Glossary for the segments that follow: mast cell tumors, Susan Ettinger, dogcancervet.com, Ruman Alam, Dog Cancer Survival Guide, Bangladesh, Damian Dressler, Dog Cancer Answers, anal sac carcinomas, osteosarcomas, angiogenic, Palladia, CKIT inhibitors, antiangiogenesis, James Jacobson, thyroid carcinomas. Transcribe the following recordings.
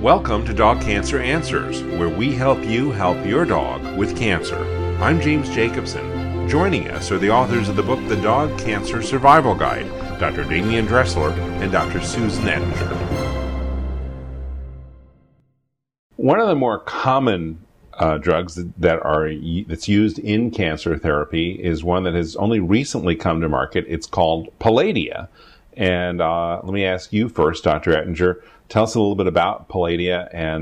Welcome to Dog Cancer Answers, where we help you help your dog with cancer. I'm James Jacobson. Joining us are the authors of the book, The Dog Cancer Survival Guide, Dr. Damian Dressler and Dr. Susan Ettinger. One of the more common drugs that's used in cancer therapy is one that has only recently come to market. It's called Palladia. And let me ask you first, Dr. Ettinger, tell us a little bit about Palladia and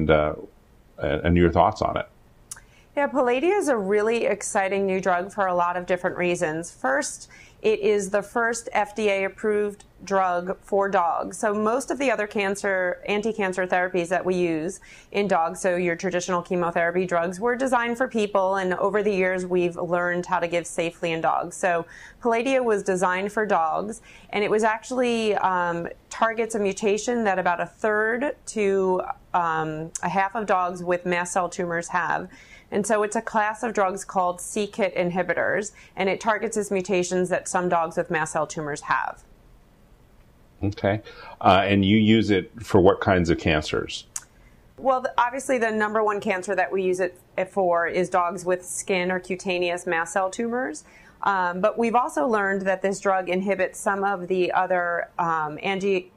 your thoughts on it. Yeah, Palladia is a really exciting new drug for a lot of different reasons. First, it is the first FDA-approved drug for dogs. So most of the other anti-cancer therapies that we use in dogs, so your traditional chemotherapy drugs, were designed for people, and over the years we've learned how to give safely in dogs. So Palladia was designed for dogs, and it was actually targets a mutation that about a third to a half of dogs with mast cell tumors have. And so it's a class of drugs called CKIT inhibitors, and it targets these mutations that some dogs with mast cell tumors have. Okay. And you use it for what kinds of cancers? Well, obviously the number one cancer that we use it for is dogs with skin or cutaneous mast cell tumors. But we've also learned that this drug inhibits some of the other angiogenic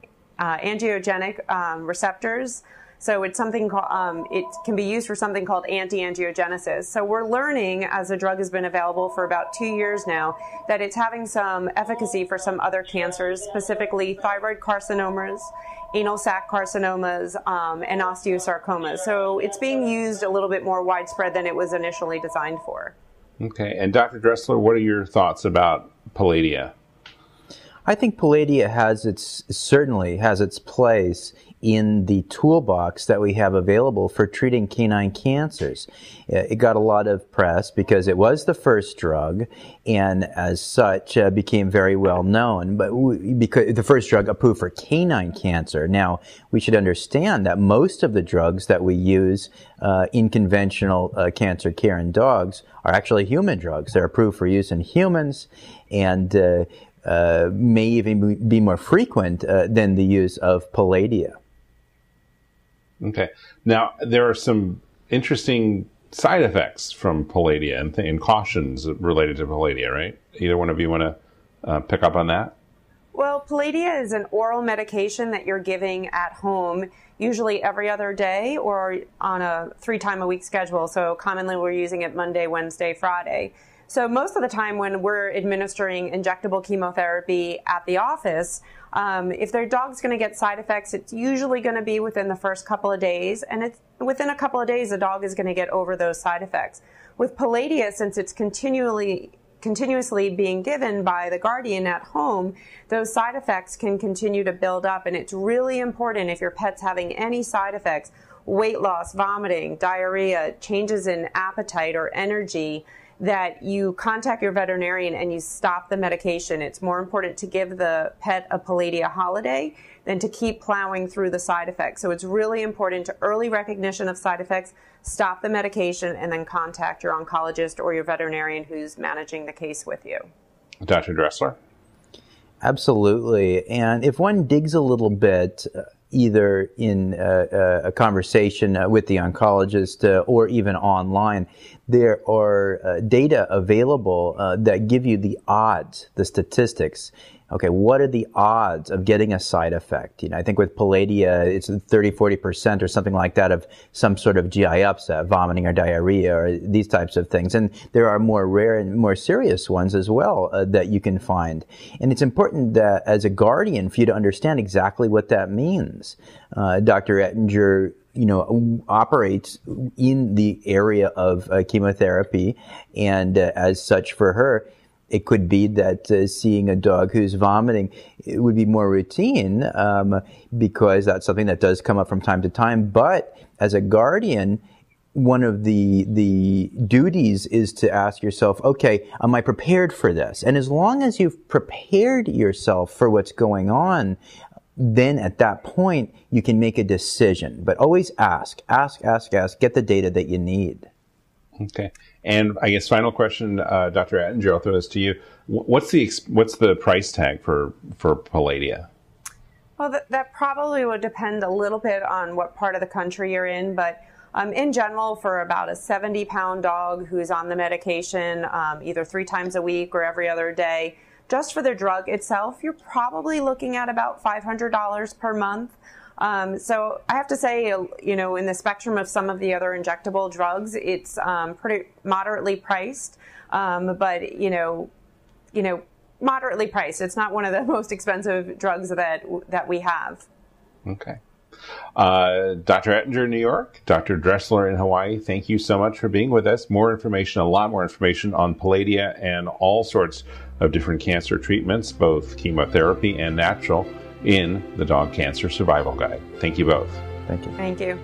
receptors. So it's something called, it can be used for something called antiangiogenesis. So we're learning, as the drug has been available for about 2 years now, that it's having some efficacy for some other cancers, specifically thyroid carcinomas, anal sac carcinomas, and osteosarcomas. So it's being used a little bit more widespread than it was initially designed for. Okay. And Dr. Dressler, what are your thoughts about Palladia? I think Palladia certainly has its place in the toolbox that we have available for treating canine cancers. It got a lot of press because it was the first drug, and as such became very well known. But because the first drug approved for canine cancer. Now, we should understand that most of the drugs that we use in conventional cancer care in dogs are actually human drugs. They're approved for use in humans, and may even be more frequent than the use of Palladia. Okay. Now, there are some interesting side effects from Palladia and cautions related to Palladia, right? Either one of you want to pick up on that? Well, Palladia is an oral medication that you're giving at home, usually every other day or on a 3-time-a-week schedule. So commonly we're using it Monday, Wednesday, Friday. So most of the time when we're administering injectable chemotherapy at the office, if their dog's going to get side effects, it's usually going to be within the first couple of days. And it's within a couple of days, the dog is going to get over those side effects. With Palladia, since it's continuously being given by the guardian at home, those side effects can continue to build up. And it's really important if your pet's having any side effects, weight loss, vomiting, diarrhea, changes in appetite or energy, that you contact your veterinarian and you stop the medication. It's more important to give the pet a Palladia holiday than to keep plowing through the side effects. So it's really important to early recognition of side effects, stop the medication, and then contact your oncologist or your veterinarian who's managing the case with you. Dr. Dressler? Absolutely. And if one digs a little bit, either in a conversation with the oncologist or even online, there are data available that give you the odds, the statistics. Okay, what are the odds of getting a side effect? You know, I think with Palladia, it's 30-40% or something like that of some sort of GI upset, vomiting or diarrhea or these types of things. And there are more rare and more serious ones as well that you can find. And it's important that as a guardian for you to understand exactly what that means. Dr. Ettinger, you know, operates in the area of chemotherapy, and as such for her, it could be that seeing a dog who's vomiting, it would be more routine because that's something that does come up from time to time. But as a guardian, one of the duties is to ask yourself, okay, am I prepared for this? And as long as you've prepared yourself for what's going on, then at that point, you can make a decision. But always ask, get the data that you need. Okay. And I guess final question, Dr. Ettinger, I'll throw this to you. What's the price tag for Palladia? Well, that probably would depend a little bit on what part of the country you're in, but in general, for about a 70-pound dog who's on the medication either 3 times a week or every other day, just for the drug itself, you're probably looking at about $500 per month. So I have to say, you know, in the spectrum of some of the other injectable drugs, it's pretty moderately priced, but, you know, moderately priced. It's not one of the most expensive drugs that we have. Okay. Dr. Ettinger in New York, Dr. Dressler in Hawaii, thank you so much for being with us. More information, a lot more information on Palladia and all sorts of different cancer treatments, both chemotherapy and natural, in the Dog Cancer Survival Guide. Thank you both. Thank you. Thank you.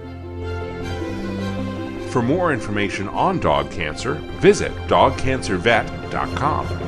For more information on dog cancer, visit dogcancervet.com.